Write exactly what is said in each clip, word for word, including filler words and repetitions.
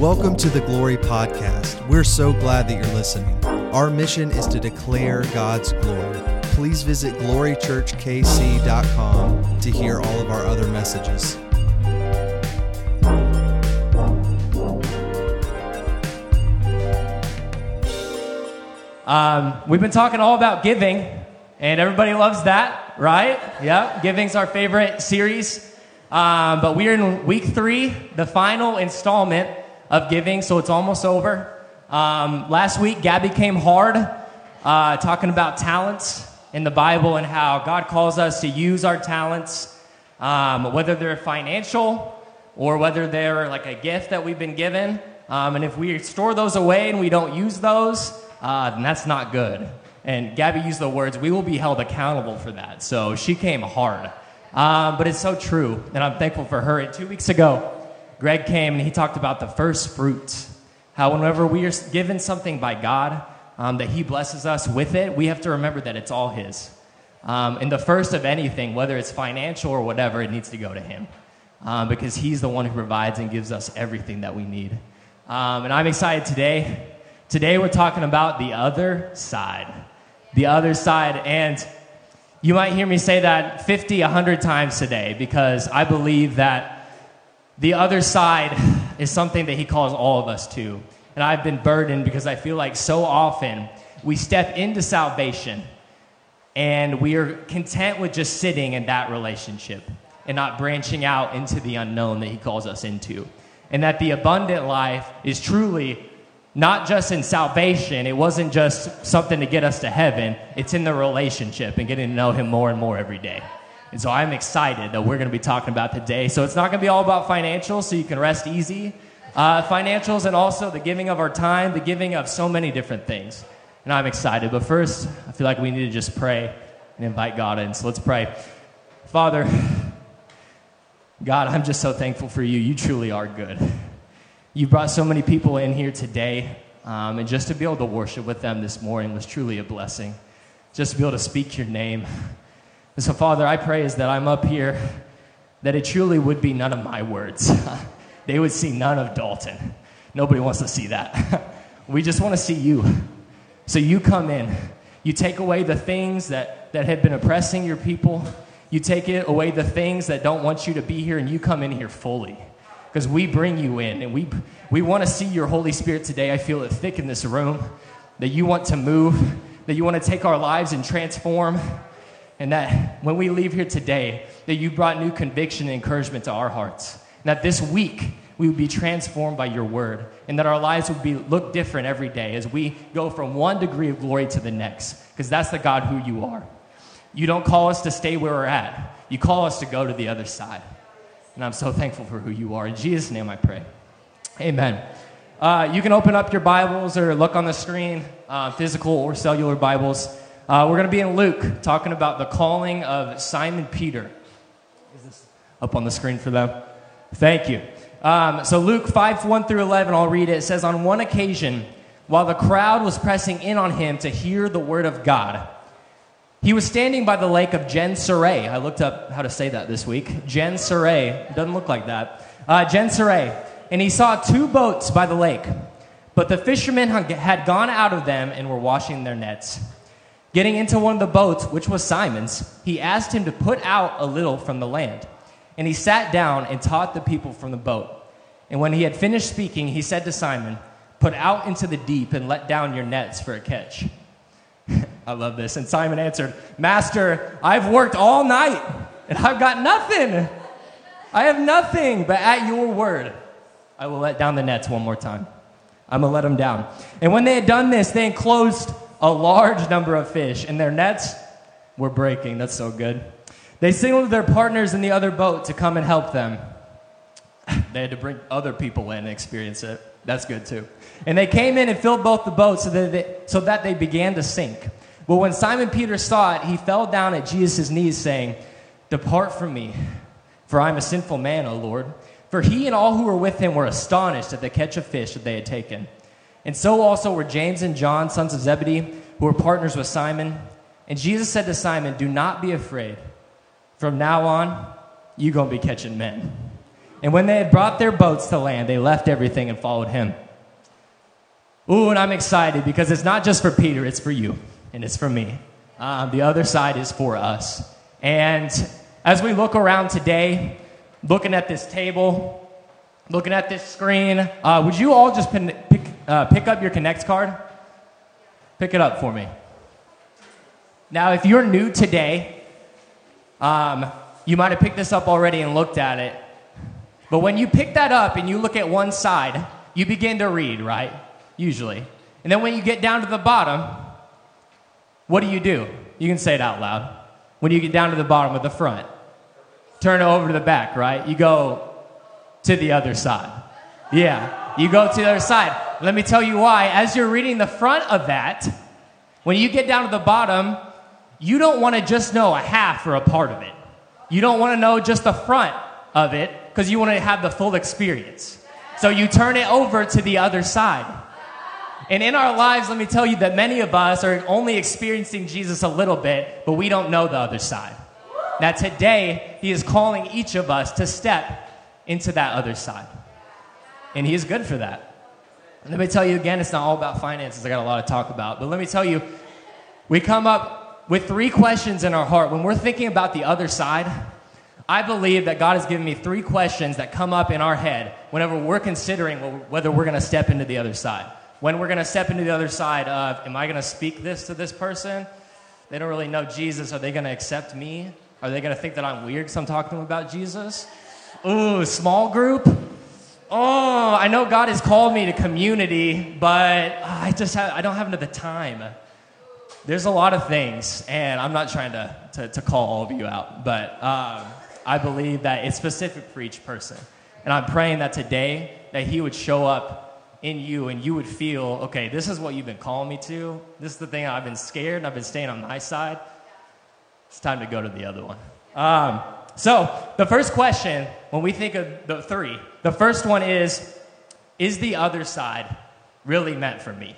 Welcome to the Glory Podcast. We're so glad that you're listening. Our mission is to declare God's glory. Please visit glory church k c dot com to hear all of our other messages. Um, we've been talking all about giving, and everybody loves that, right? Yep, giving's our favorite series. Um, but we're in week three, the final installment of giving, so it's almost over. Um, last week, Gabby came hard, uh, talking about talents in the Bible and how God calls us to use our talents, um, whether they're financial or whether they're like a gift that we've been given. Um, and if we store those away and we don't use those, uh, then that's not good. And Gabby used the words, we will be held accountable for that. So she came hard. Um, but it's so true, and I'm thankful for her. And two weeks ago, Greg came, and he talked about the first fruits, how whenever we are given something by God, um, that he blesses us with it, we have to remember that it's all his. Um, and the first of anything, whether it's financial or whatever, it needs to go to him, um, because he's the one who provides and gives us everything that we need. Um, and I'm excited today. Today we're talking about the other side, the other side, and you might hear me say that fifty, one hundred times today, because I believe that the other side is something that he calls all of us to. And I've been burdened because I feel like so often we step into salvation and we are content with just sitting in that relationship and not branching out into the unknown that he calls us into. And that the abundant life is truly not just in salvation. It wasn't just something to get us to heaven. It's in the relationship and getting to know him more and more every day. And so I'm excited that we're going to be talking about today. So it's not going to be all about financials, so you can rest easy. Uh, financials and also the giving of our time, the giving of so many different things. And I'm excited. But first, I feel like we need to just pray and invite God in. So let's pray. Father, God, I'm just so thankful for you. You truly are good. You brought so many people in here today, um, and just to be able to worship with them this morning was truly a blessing. Just to be able to speak your name. And so, Father, I pray is that I'm up here, that it truly would be none of my words. They would see none of Dalton. Nobody wants to see that. We just want to see you. So you come in. You take away the things that, that have been oppressing your people. You take it away the things that don't want you to be here, and you come in here fully. Because we bring you in, and we we want to see your Holy Spirit today. I feel it thick in this room, that you want to move, that you want to take our lives and transform, and that when we leave here today, that you brought new conviction and encouragement to our hearts, and that this week we would be transformed by your word, and that our lives would be look different every day as we go from one degree of glory to the next, because that's the God who you are. You don't call us to stay where we're at. You call us to go to the other side. And I'm so thankful for who you are. In Jesus' name I pray. Amen. Uh, you can open up your Bibles or look on the screen, uh, physical or cellular Bibles. Uh, we're going to be in Luke, talking about the calling of Simon Peter. Is this up on the screen for them? Thank you. Um, so Luke five, one through eleven, I'll read it. It says, "On one occasion, while the crowd was pressing in on him to hear the word of God, he was standing by the lake of Gennesaret." I looked up how to say that this week. Gennesaret. It doesn't look like that. Uh, Gennesaret. "And he saw two boats by the lake. But the fishermen had gone out of them and were washing their nets. Getting into one of the boats, which was Simon's, he asked him to put out a little from the land. And he sat down and taught the people from the boat. And when he had finished speaking, he said to Simon, 'Put out into the deep and let down your nets for a catch.'" I love this. "And Simon answered, 'Master, I've worked all night, and I've got nothing. I have nothing, but at your word, I will let down the nets one more time. I'm going to let them down.' And when they had done this, they enclosed a large number of fish, and their nets were breaking." That's so good. "They signaled their partners in the other boat to come and help them." They had to bring other people in and experience it. That's good, too. "And they came in and filled both the boats so that they, so that they began to sink. But when Simon Peter saw it, he fell down at Jesus' knees, saying, 'Depart from me, for I am a sinful man, O Lord.' For he and all who were with him were astonished at the catch of fish that they had taken. And so also were James and John, sons of Zebedee, who were partners with Simon. And Jesus said to Simon, 'Do not be afraid. From now on, you're going to be catching men.'" And when they had brought their boats to land, they left everything and followed him. Ooh, and I'm excited because it's not just for Peter, it's for you, and it's for me. Um, the other side is for us. And as we look around today, looking at this table, looking at this screen, uh, would you all just pin, pick, uh, pick up your Connect card? Pick it up for me. Now, if you're new today, um, you might have picked this up already and looked at it. But when you pick that up and you look at one side, you begin to read, right? Usually. And then when you get down to the bottom, what do you do? You can say it out loud. When you get down to the bottom of the front, turn over to the back, right? You go to the other side. Yeah, you go to the other side. Let me tell you why. As you're reading the front of that, when you get down to the bottom, you don't want to just know a half or a part of it. You don't want to know just the front of it because you want to have the full experience. So you turn it over to the other side. And in our lives, let me tell you that many of us are only experiencing Jesus a little bit, but we don't know the other side. Now today, he is calling each of us to step into that other side. And he is good for that. And let me tell you again, it's not all about finances. I got a lot to talk about. But let me tell you, we come up with three questions in our heart. When we're thinking about the other side, I believe that God has given me three questions that come up in our head whenever we're considering whether we're going to step into the other side. When we're going to step into the other side of, am I going to speak this to this person? They don't really know Jesus. Are they going to accept me? Are they going to think that I'm weird because I'm talking to them about Jesus? Ooh, small group? Oh, I know God has called me to community, but I just have, I don't have enough time. There's a lot of things, and I'm not trying to, to, to call all of you out, but um, I believe that it's specific for each person. And I'm praying that today that he would show up in you, and you would feel, okay, this is what you've been calling me to. This is the thing I've been scared, and I've been staying on my side. It's time to go to the other one. Um, so the first question, when we think of the three, the first one is, is the other side really meant for me?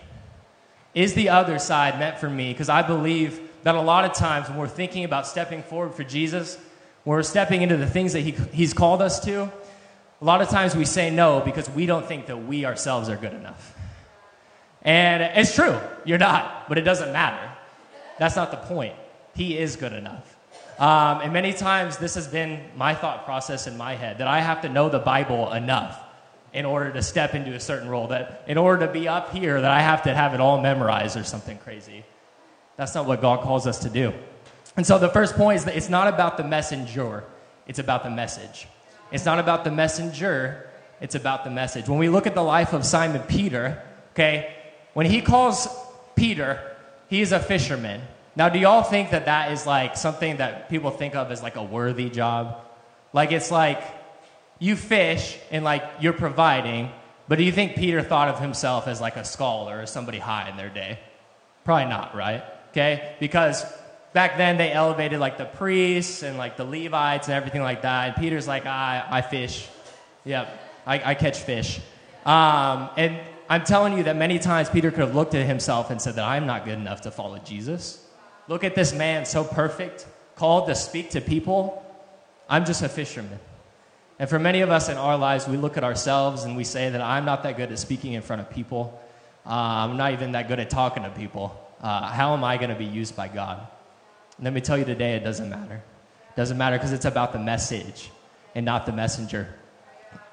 Is the other side meant for me? Because I believe that a lot of times when we're thinking about stepping forward for Jesus, when we're stepping into the things that he, he's called us to, a lot of times we say no because we don't think that we ourselves are good enough. And it's true, you're not, but it doesn't matter. That's not the point. He is good enough. Um, and many times this has been my thought process in my head, that I have to know the Bible enough in order to step into a certain role, that in order to be up here, that I have to have it all memorized or something crazy. That's not what God calls us to do. And so the first point is that it's not about the messenger, it's about the message. It's not about the messenger, it's about the message. When we look at the life of Simon Peter, okay, when he calls Peter, he is a fisherman. Now, do y'all think that that is like something that people think of as like a worthy job? Like it's like you fish and like you're providing, but do you think Peter thought of himself as like a scholar or somebody high in their day? Probably not, right? Okay, because back then, they elevated, like, the priests and, like, the Levites and everything like that. And Peter's like, I, I fish. Yep, I, I catch fish. Um, and I'm telling you that many times Peter could have looked at himself and said that I'm not good enough to follow Jesus. Look at this man, so perfect, called to speak to people. I'm just a fisherman. And for many of us in our lives, we look at ourselves and we say that I'm not that good at speaking in front of people. Uh, I'm not even that good at talking to people. Uh, how am I going to be used by God? Let me tell you today, it doesn't matter. It doesn't matter because it's about the message and not the messenger.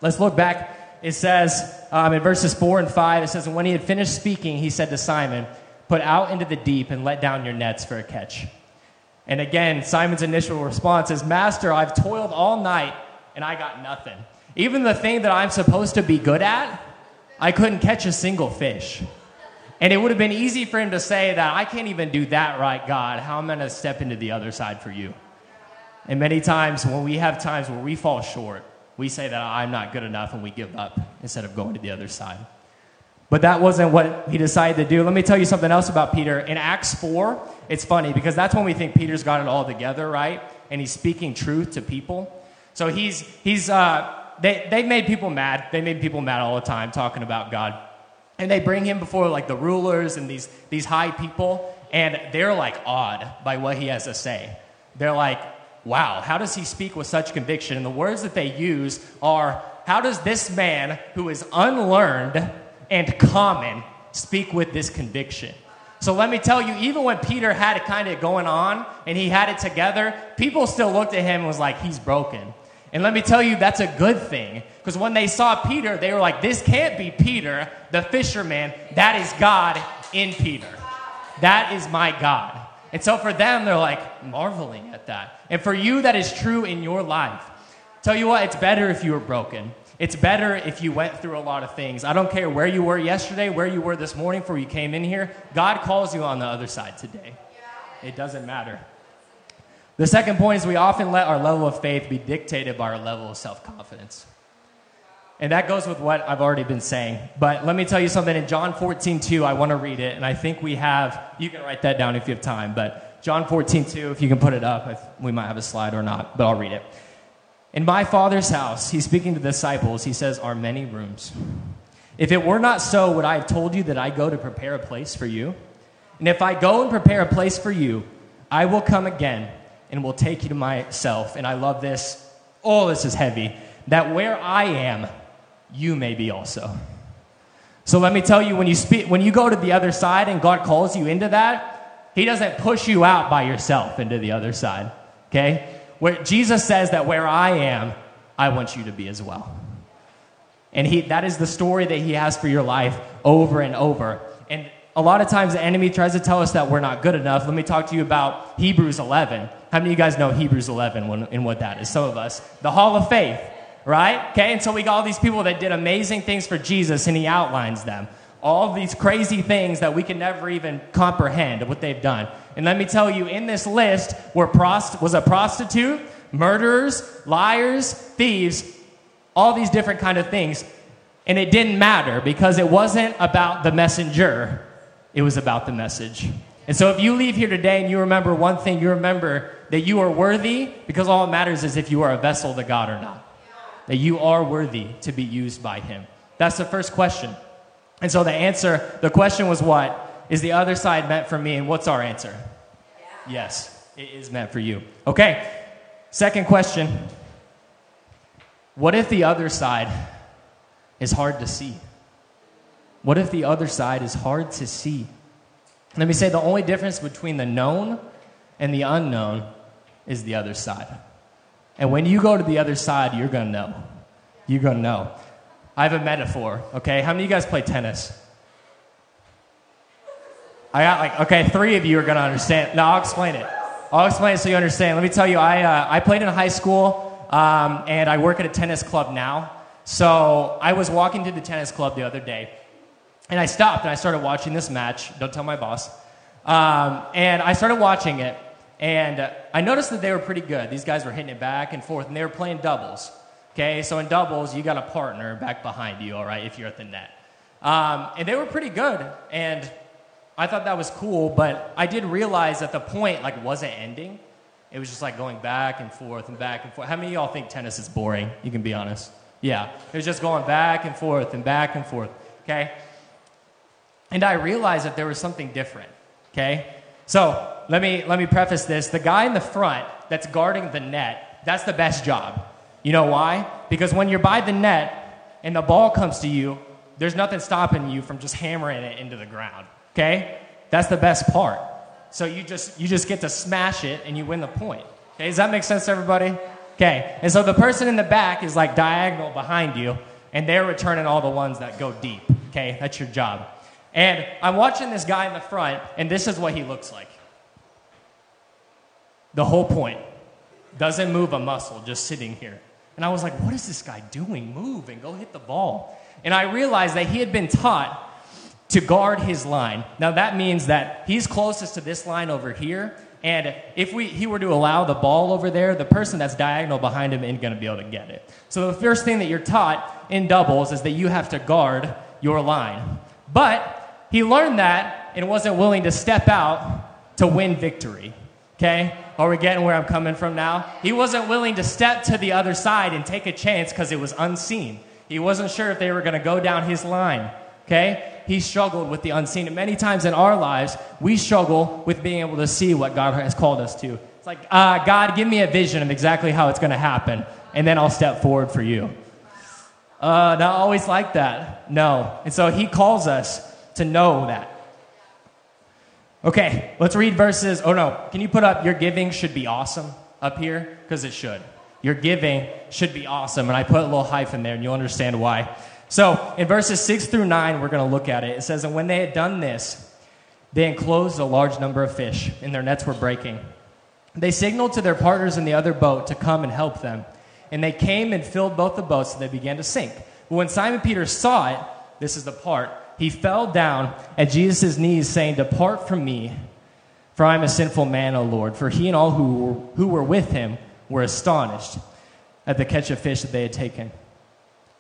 Let's look back. It says um, in verses four and five, it says, and when he had finished speaking, he said to Simon, put out into the deep and let down your nets for a catch. And again, Simon's initial response is, Master, I've toiled all night and I got nothing. Even the thing that I'm supposed to be good at, I couldn't catch a single fish. And it would have been easy for him to say that, I can't even do that right, God. How am I going to step into the other side for you? And many times when we have times where we fall short, we say that I'm not good enough and we give up instead of going to the other side. But that wasn't what he decided to do. Let me tell you something else about Peter. In Acts four, it's funny because that's when we think Peter's got it all together, right? And he's speaking truth to people. So he's, he's uh, they, they made people mad. They made people mad all the time talking about God. And they bring him before, like, the rulers and these, these high people, and they're, like, awed by what he has to say. They're like, wow, how does he speak with such conviction? And the words that they use are, how does this man who is unlearned and common speak with this conviction? So let me tell you, even when Peter had it kind of going on and he had it together, people still looked at him and was like, he's broken. And let me tell you, that's a good thing. Because when they saw Peter, they were like, this can't be Peter, the fisherman. That is God in Peter. That is my God. And so for them, they're like marveling at that. And for you, that is true in your life. Tell you what, it's better if you were broken. It's better if you went through a lot of things. I don't care where you were yesterday, where you were this morning before you came in here. God calls you on the other side today. It doesn't matter. The second point is we often let our level of faith be dictated by our level of self-confidence. And that goes with what I've already been saying. But let me tell you something. In John fourteen two, I want to read it. And I think we have, you can write that down if you have time. But John fourteen two, if you can put it up, if we might have a slide or not. But I'll read it. In my Father's house, he's speaking to the disciples, he says, are many rooms. If it were not so, would I have told you that I go to prepare a place for you? And if I go and prepare a place for you, I will come again and will take you to myself. And I love this. Oh, this is heavy. That where I am, you may be also. So let me tell you, when you speak, when you go to the other side and God calls you into that, he doesn't push you out by yourself into the other side. Okay? Where Jesus says that where I am, I want you to be as well. And he, that is the story that he has for your life over and over. And a lot of times the enemy tries to tell us that we're not good enough. Let me talk to you about Hebrews eleven. How many of you guys know Hebrews eleven when, and what that is? Some of us. The Hall of Faith, right? Okay, and so we got all these people that did amazing things for Jesus, and he outlines them. All these crazy things that we can never even comprehend what they've done. And let me tell you, in this list were prost- was a prostitute, murderers, liars, thieves, all these different kind of things. And it didn't matter because it wasn't about the messenger. It was about the message. And so if you leave here today and you remember one thing, you remember that you are worthy, because all that matters is if you are a vessel to God or not. That you are worthy to be used by him. That's the first question. And so the answer, the question was, what is the other side meant for me? And what's our answer? Yeah. Yes, it is meant for you. Okay. Second question. What if the other side is hard to see? What if the other side is hard to see? Let me say the only difference between the known and the unknown is the other side. And when you go to the other side, you're going to know. You're going to know. I have a metaphor, okay? How many of you guys play tennis? I got like, okay, three of you are going to understand. No, I'll explain it. I'll explain it so you understand. Let me tell you, I uh, I played in high school, um, and I work at a tennis club now. So I was walking to the tennis club the other day, and I stopped, and I started watching this match. Don't tell my boss. Um, and I started watching it, and I noticed that they were pretty good. These guys were hitting it back and forth, and they were playing doubles. Okay, so in doubles, you got a partner back behind you, all right, if you're at the net. Um, and they were pretty good, and I thought that was cool, but I did realize that the point, like, wasn't ending. It was just, like, going back and forth and back and forth. How many of y'all think tennis is boring? You can be honest. Yeah, it was just going back and forth and back and forth, okay? And I realized that there was something different, okay? So let me let me preface this. The guy in the front that's guarding the net, that's the best job. You know why? Because when you're by the net and the ball comes to you, there's nothing stopping you from just hammering it into the ground, okay? That's the best part. So you just you just get to smash it and you win the point. Okay, does that make sense to everybody? Okay, and so the person in the back is like diagonal behind you, and they're returning all the ones that go deep, okay? That's your job. And I'm watching this guy in the front, and this is what he looks like. The whole point. Doesn't move a muscle, just sitting here. And I was like, what is this guy doing? Move and go hit the ball. And I realized that he had been taught to guard his line. Now, that means that he's closest to this line over here. And if we he were to allow the ball over there, the person that's diagonal behind him isn't going to be able to get it. So the first thing that you're taught in doubles is that you have to guard your line. But he learned that and wasn't willing to step out to win victory. Okay? Are we getting where I'm coming from now? He wasn't willing to step to the other side and take a chance because it was unseen. He wasn't sure if they were going to go down his line. Okay? He struggled with the unseen. And many times in our lives, we struggle with being able to see what God has called us to. It's like, uh, God, give me a vision of exactly how it's going to happen, and then I'll step forward for you. Uh, not always like that. No. And so he calls us to know that. Okay, let's read verses. Oh, no. Can you put up, your giving should be awesome up here? Because it should. Your giving should be awesome. And I put a little hyphen there, and you'll understand why. So in verses six through nine, we're going to look at it. It says, and when they had done this, they enclosed a large number of fish, and their nets were breaking. They signaled to their partners in the other boat to come and help them. And they came and filled both the boats, and they began to sink. But when Simon Peter saw it, this is the part, he fell down at Jesus' knees, saying, depart from me, for I am a sinful man, O Lord. For he and all who were, who were with him were astonished at the catch of fish that they had taken.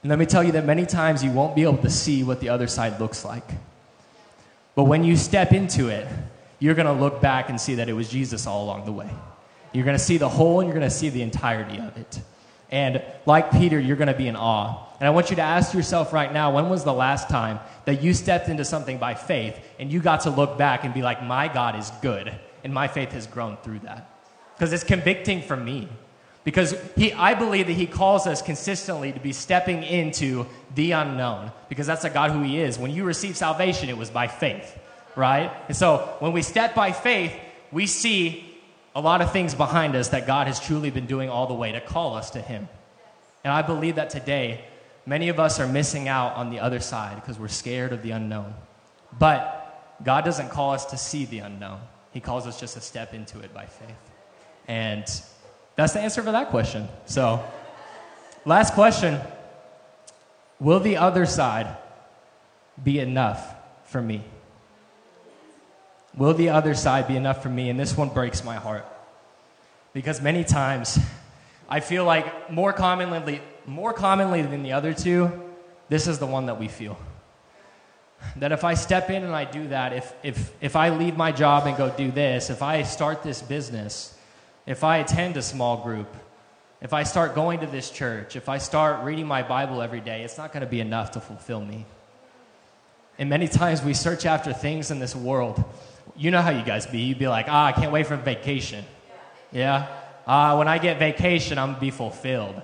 And let me tell you that many times you won't be able to see what the other side looks like. But when you step into it, you're going to look back and see that it was Jesus all along the way. You're going to see the whole, and you're going to see the entirety of it. And like Peter, you're going to be in awe. And I want you to ask yourself right now, when was the last time that you stepped into something by faith and you got to look back and be like, my God is good, and my faith has grown through that? Because it's convicting for me. Because he, I believe that he calls us consistently to be stepping into the unknown, because that's a God who he is. When you receive salvation, it was by faith, right? And so when we step by faith, we see a lot of things behind us that God has truly been doing all the way to call us to him. And I believe that today, many of us are missing out on the other side because we're scared of the unknown. But God doesn't call us to see the unknown. He calls us just to step into it by faith. And that's the answer for that question. So, last question. Will the other side be enough for me? Will the other side be enough for me? And this one breaks my heart. Because many times, I feel like more commonly, more commonly than the other two, this is the one that we feel. That if I step in and I do that, if if if I leave my job and go do this, if I start this business, if I attend a small group, if I start going to this church, if I start reading my Bible every day, it's not going to be enough to fulfill me. And many times we search after things in this world. You know how you guys be. You'd be like, ah, I can't wait for vacation. Yeah? Ah, when I get vacation, I'm going to be fulfilled.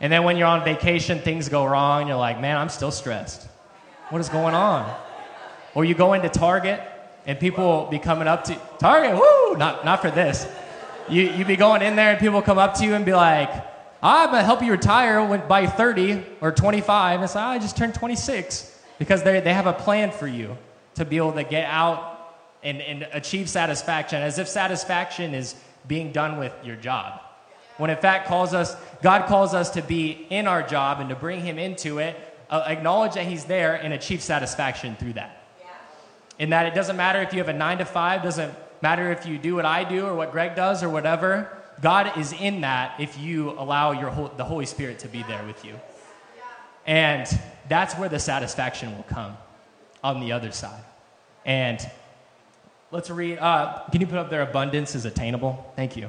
And then when you're on vacation, things go wrong, and you're like, man, I'm still stressed. What is going on? Or you go into Target, and people will be coming up to Target, woo, not, not for this. You you be going in there and people come up to you and be like, I'm going to help you retire when, by thirty or twenty-five. And it's like, oh, I just turned twenty-six. Because they they have a plan for you to be able to get out and, and achieve satisfaction. As if satisfaction is being done with your job. When in fact calls us, God calls us to be in our job and to bring him into it, uh, acknowledge that he's there and achieve satisfaction through that. And that it doesn't matter if you have a nine to five, doesn't matter if you do what I do or what Greg does or whatever. God is in that if you allow your whole, the Holy Spirit to be there with you. And that's where the satisfaction will come on the other side. And let's read. Uh, can you put up there? Abundance is attainable. Thank you.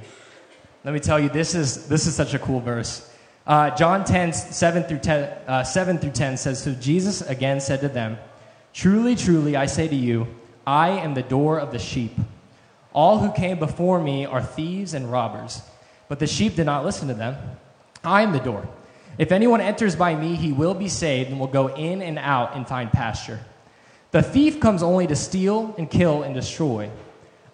Let me tell you, this is this is such a cool verse. Uh, John ten, seven through ten, uh, seven through ten says, so Jesus again said to them, truly, truly, I say to you, I am the door of the sheep. All who came before me are thieves and robbers, but the sheep did not listen to them. I am the door. If anyone enters by me, he will be saved and will go in and out and find pasture. The thief comes only to steal and kill and destroy.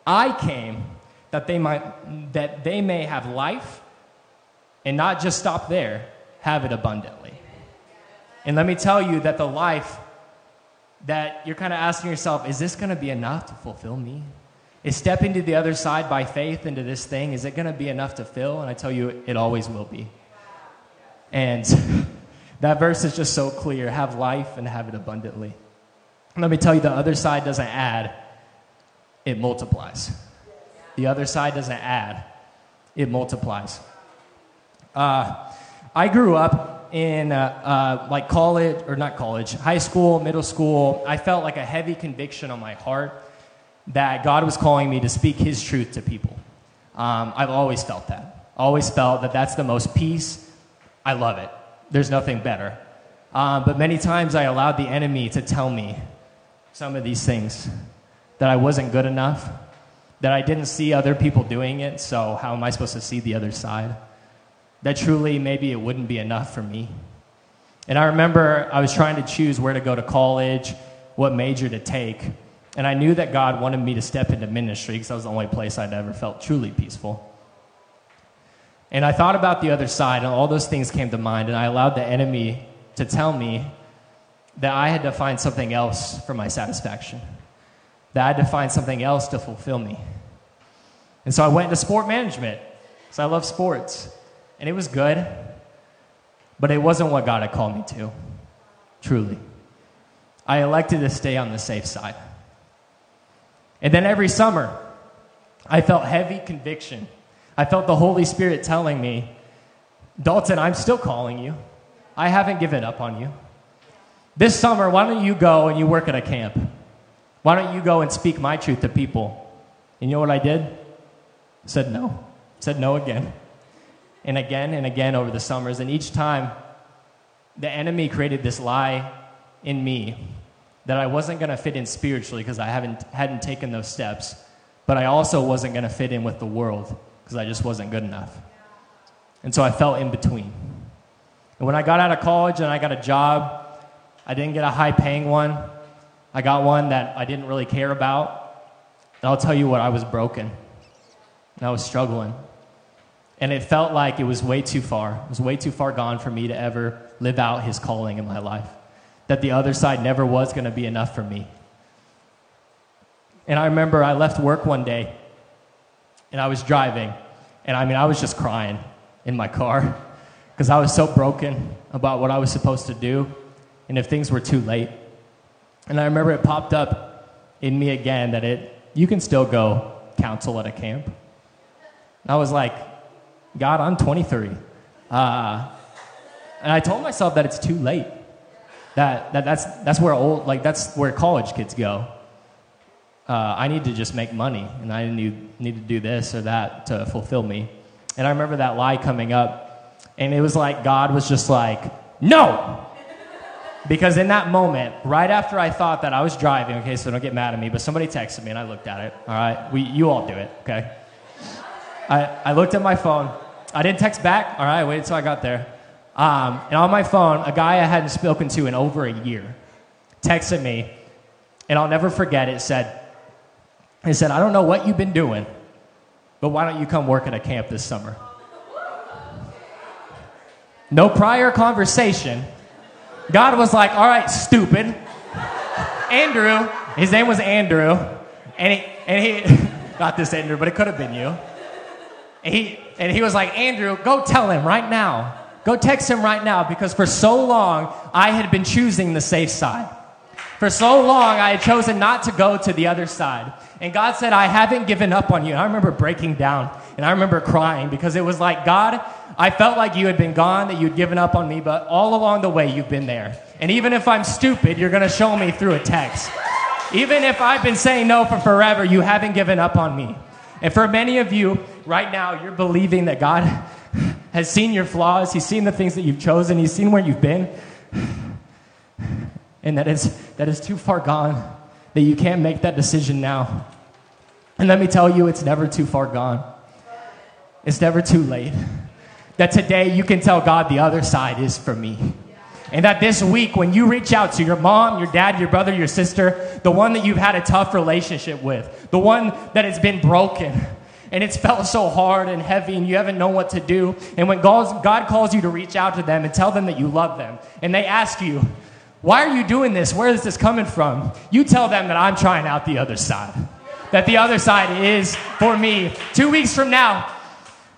I came that they might, that they may have life and not just stop there, have it abundantly. And let me tell you that the life that you're kind of asking yourself, is this going to be enough to fulfill me? Is stepping to the other side by faith into this thing, is it going to be enough to fill? And I tell you, it always will be. And that verse is just so clear. Have life and have it abundantly. And let me tell you, the other side doesn't add. It multiplies. The other side doesn't add. It multiplies. Uh, I grew up in uh, uh, like college, or not college, high school, middle school. I felt like a heavy conviction on my heart that God was calling me to speak his truth to people. Um, I've always felt that. Always felt that that's the most peace. I love it. There's nothing better. Um, but many times I allowed the enemy to tell me some of these things, that I wasn't good enough, that I didn't see other people doing it, so how am I supposed to see the other side? That truly maybe it wouldn't be enough for me. And I remember I was trying to choose where to go to college, what major to take, and I knew that God wanted me to step into ministry because that was the only place I'd ever felt truly peaceful. And I thought about the other side, and all those things came to mind, and I allowed the enemy to tell me that I had to find something else for my satisfaction, that I had to find something else to fulfill me. And so I went into sport management, because I love sports, and it was good, but it wasn't what God had called me to, truly. I elected to stay on the safe side. And then every summer, I felt heavy conviction. I felt the Holy Spirit telling me, Dalton, I'm still calling you. I haven't given up on you. This summer, why don't you go and you work at a camp? Why don't you go and speak my truth to people? And you know what I did? I said no. I said no again. And again and again over the summers. And each time, the enemy created this lie in me that I wasn't going to fit in spiritually because I haven't hadn't taken those steps. But I also wasn't going to fit in with the world because I just wasn't good enough. And so I fell in between. And when I got out of college and I got a job, I didn't get a high-paying one. I got one that I didn't really care about. And I'll tell you what, I was broken. And I was struggling. And it felt like it was way too far. It was way too far gone for me to ever live out his calling in my life. That the other side never was going to be enough for me. And I remember I left work one day, and I was driving. And I mean, I was just crying in my car because I was so broken about what I was supposed to do and if things were too late. And I remember it popped up in me again that it you can still go counsel at a camp. And I was like, God, I'm twenty-three. Uh, and I told myself that it's too late. That, that that's that's where old like that's where college kids go. Uh, I need to just make money, and I need need to do this or that to fulfill me. And I remember that lie coming up, and it was like God was just like, no! Because in that moment, right after I thought that, I was driving, okay, so don't get mad at me, but somebody texted me, and I looked at it, all right? We, you all do it, okay? I, I looked at my phone. I didn't text back, all right, waited until I got there. Um, and on my phone, a guy I hadn't spoken to in over a year texted me, and I'll never forget it, said, it said, I don't know what you've been doing, but why don't you come work at a camp this summer? No prior conversation. God was like, all right, stupid. Andrew, his name was Andrew, and he, and he not this Andrew, but it could have been you. And he, and he was like, Andrew, go tell him right now. Go text him right now, because for so long, I had been choosing the safe side. For so long, I had chosen not to go to the other side. And God said, I haven't given up on you. And I remember breaking down, and I remember crying, because it was like, God, I felt like you had been gone, that you had given up on me, but all along the way, you've been there. And even if I'm stupid, you're going to show me through a text. Even if I've been saying no for forever, you haven't given up on me. And for many of you, right now, you're believing that God has seen your flaws, he's seen the things that you've chosen, he's seen where you've been, and that is, that is too far gone, that you can't make that decision now. And let me tell you, it's never too far gone. It's never too late. That today you can tell God the other side is for me. And that this week when you reach out to your mom, your dad, your brother, your sister, the one that you've had a tough relationship with, the one that has been broken, and it's felt so hard and heavy and you haven't known what to do, and when God, God calls you to reach out to them and tell them that you love them, and they ask you, why are you doing this? Where is this coming from? You tell them that I'm trying out the other side, that the other side is for me. Two weeks from now,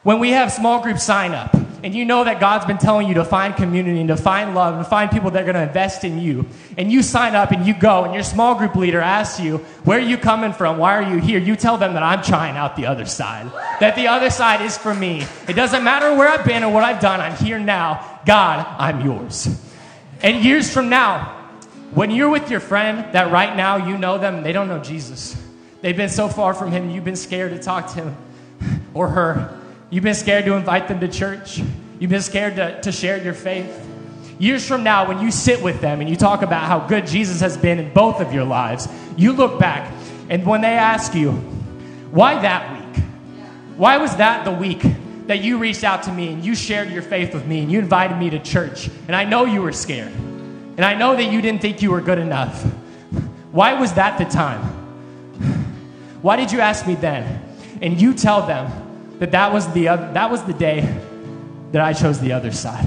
when we have small group sign up, and you know that God's been telling you to find community and to find love and to find people that are going to invest in you, and you sign up and you go, and your small group leader asks you, where are you coming from? Why are you here? You tell them that I'm trying out the other side, that the other side is for me. It doesn't matter where I've been or what I've done. I'm here now. God, I'm yours. And years from now, when you're with your friend that right now you know them, they don't know Jesus. They've been so far from him, you've been scared to talk to him or her. You've been scared to invite them to church. You've been scared to, to share your faith. Years from now, when you sit with them and you talk about how good Jesus has been in both of your lives, you look back, and when they ask you, Why that week? Why was that the week that you reached out to me and you shared your faith with me and you invited me to church? And I know you were scared. And I know that you didn't think you were good enough. Why was that the time? Why did you ask me then? And you tell them that that was the other, that was the day that I chose the other side.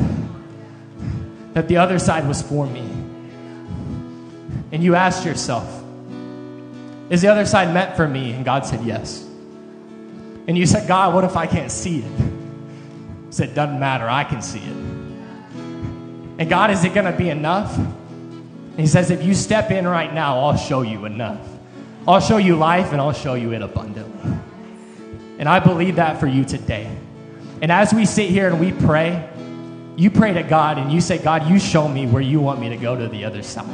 That the other side was for me. And you asked yourself, is the other side meant for me? And God said yes. And you said, God, what if I can't see it? He said, doesn't matter, I can see it. And God, is it going to be enough? And he says, if you step in right now, I'll show you enough. I'll show you life and I'll show you it abundantly. And I believe that for you today. And as we sit here and we pray, you pray to God and you say, God, you show me where you want me to go to the other side.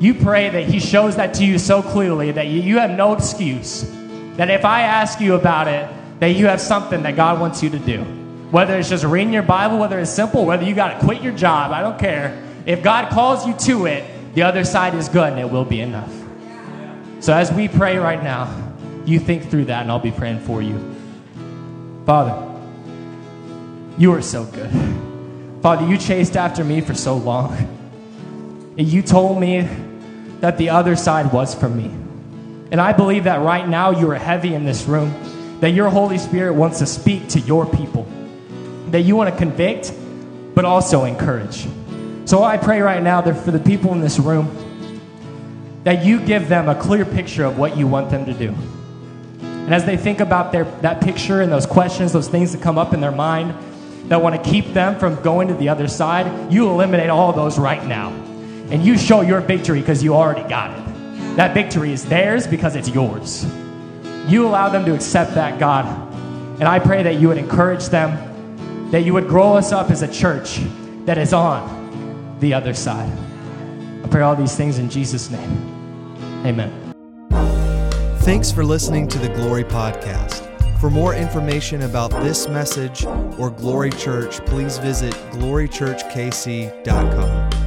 You pray that he shows that to you so clearly that you have no excuse. That if I ask you about it, that you have something that God wants you to do. Whether it's just reading your Bible, whether it's simple, whether you got to quit your job, I don't care. If God calls you to it, the other side is good and it will be enough. So as we pray right now, you think through that and I'll be praying for you. Father, you are so good. Father, you chased after me for so long. And you told me that the other side was for me. And I believe that right now you are heavy in this room, that your Holy Spirit wants to speak to your people, that you want to convict, but also encourage. So I pray right now that for the people in this room, that you give them a clear picture of what you want them to do. And as they think about their, that picture and those questions, those things that come up in their mind that want to keep them from going to the other side, you eliminate all those right now. And you show your victory because you already got it. That victory is theirs because it's yours. You allow them to accept that, God. And I pray that you would encourage them, that you would grow us up as a church that is on the other side. I pray all these things in Jesus' name. Amen. Thanks for listening to the Glory Podcast. For more information about this message or Glory Church, please visit glory church k c dot com.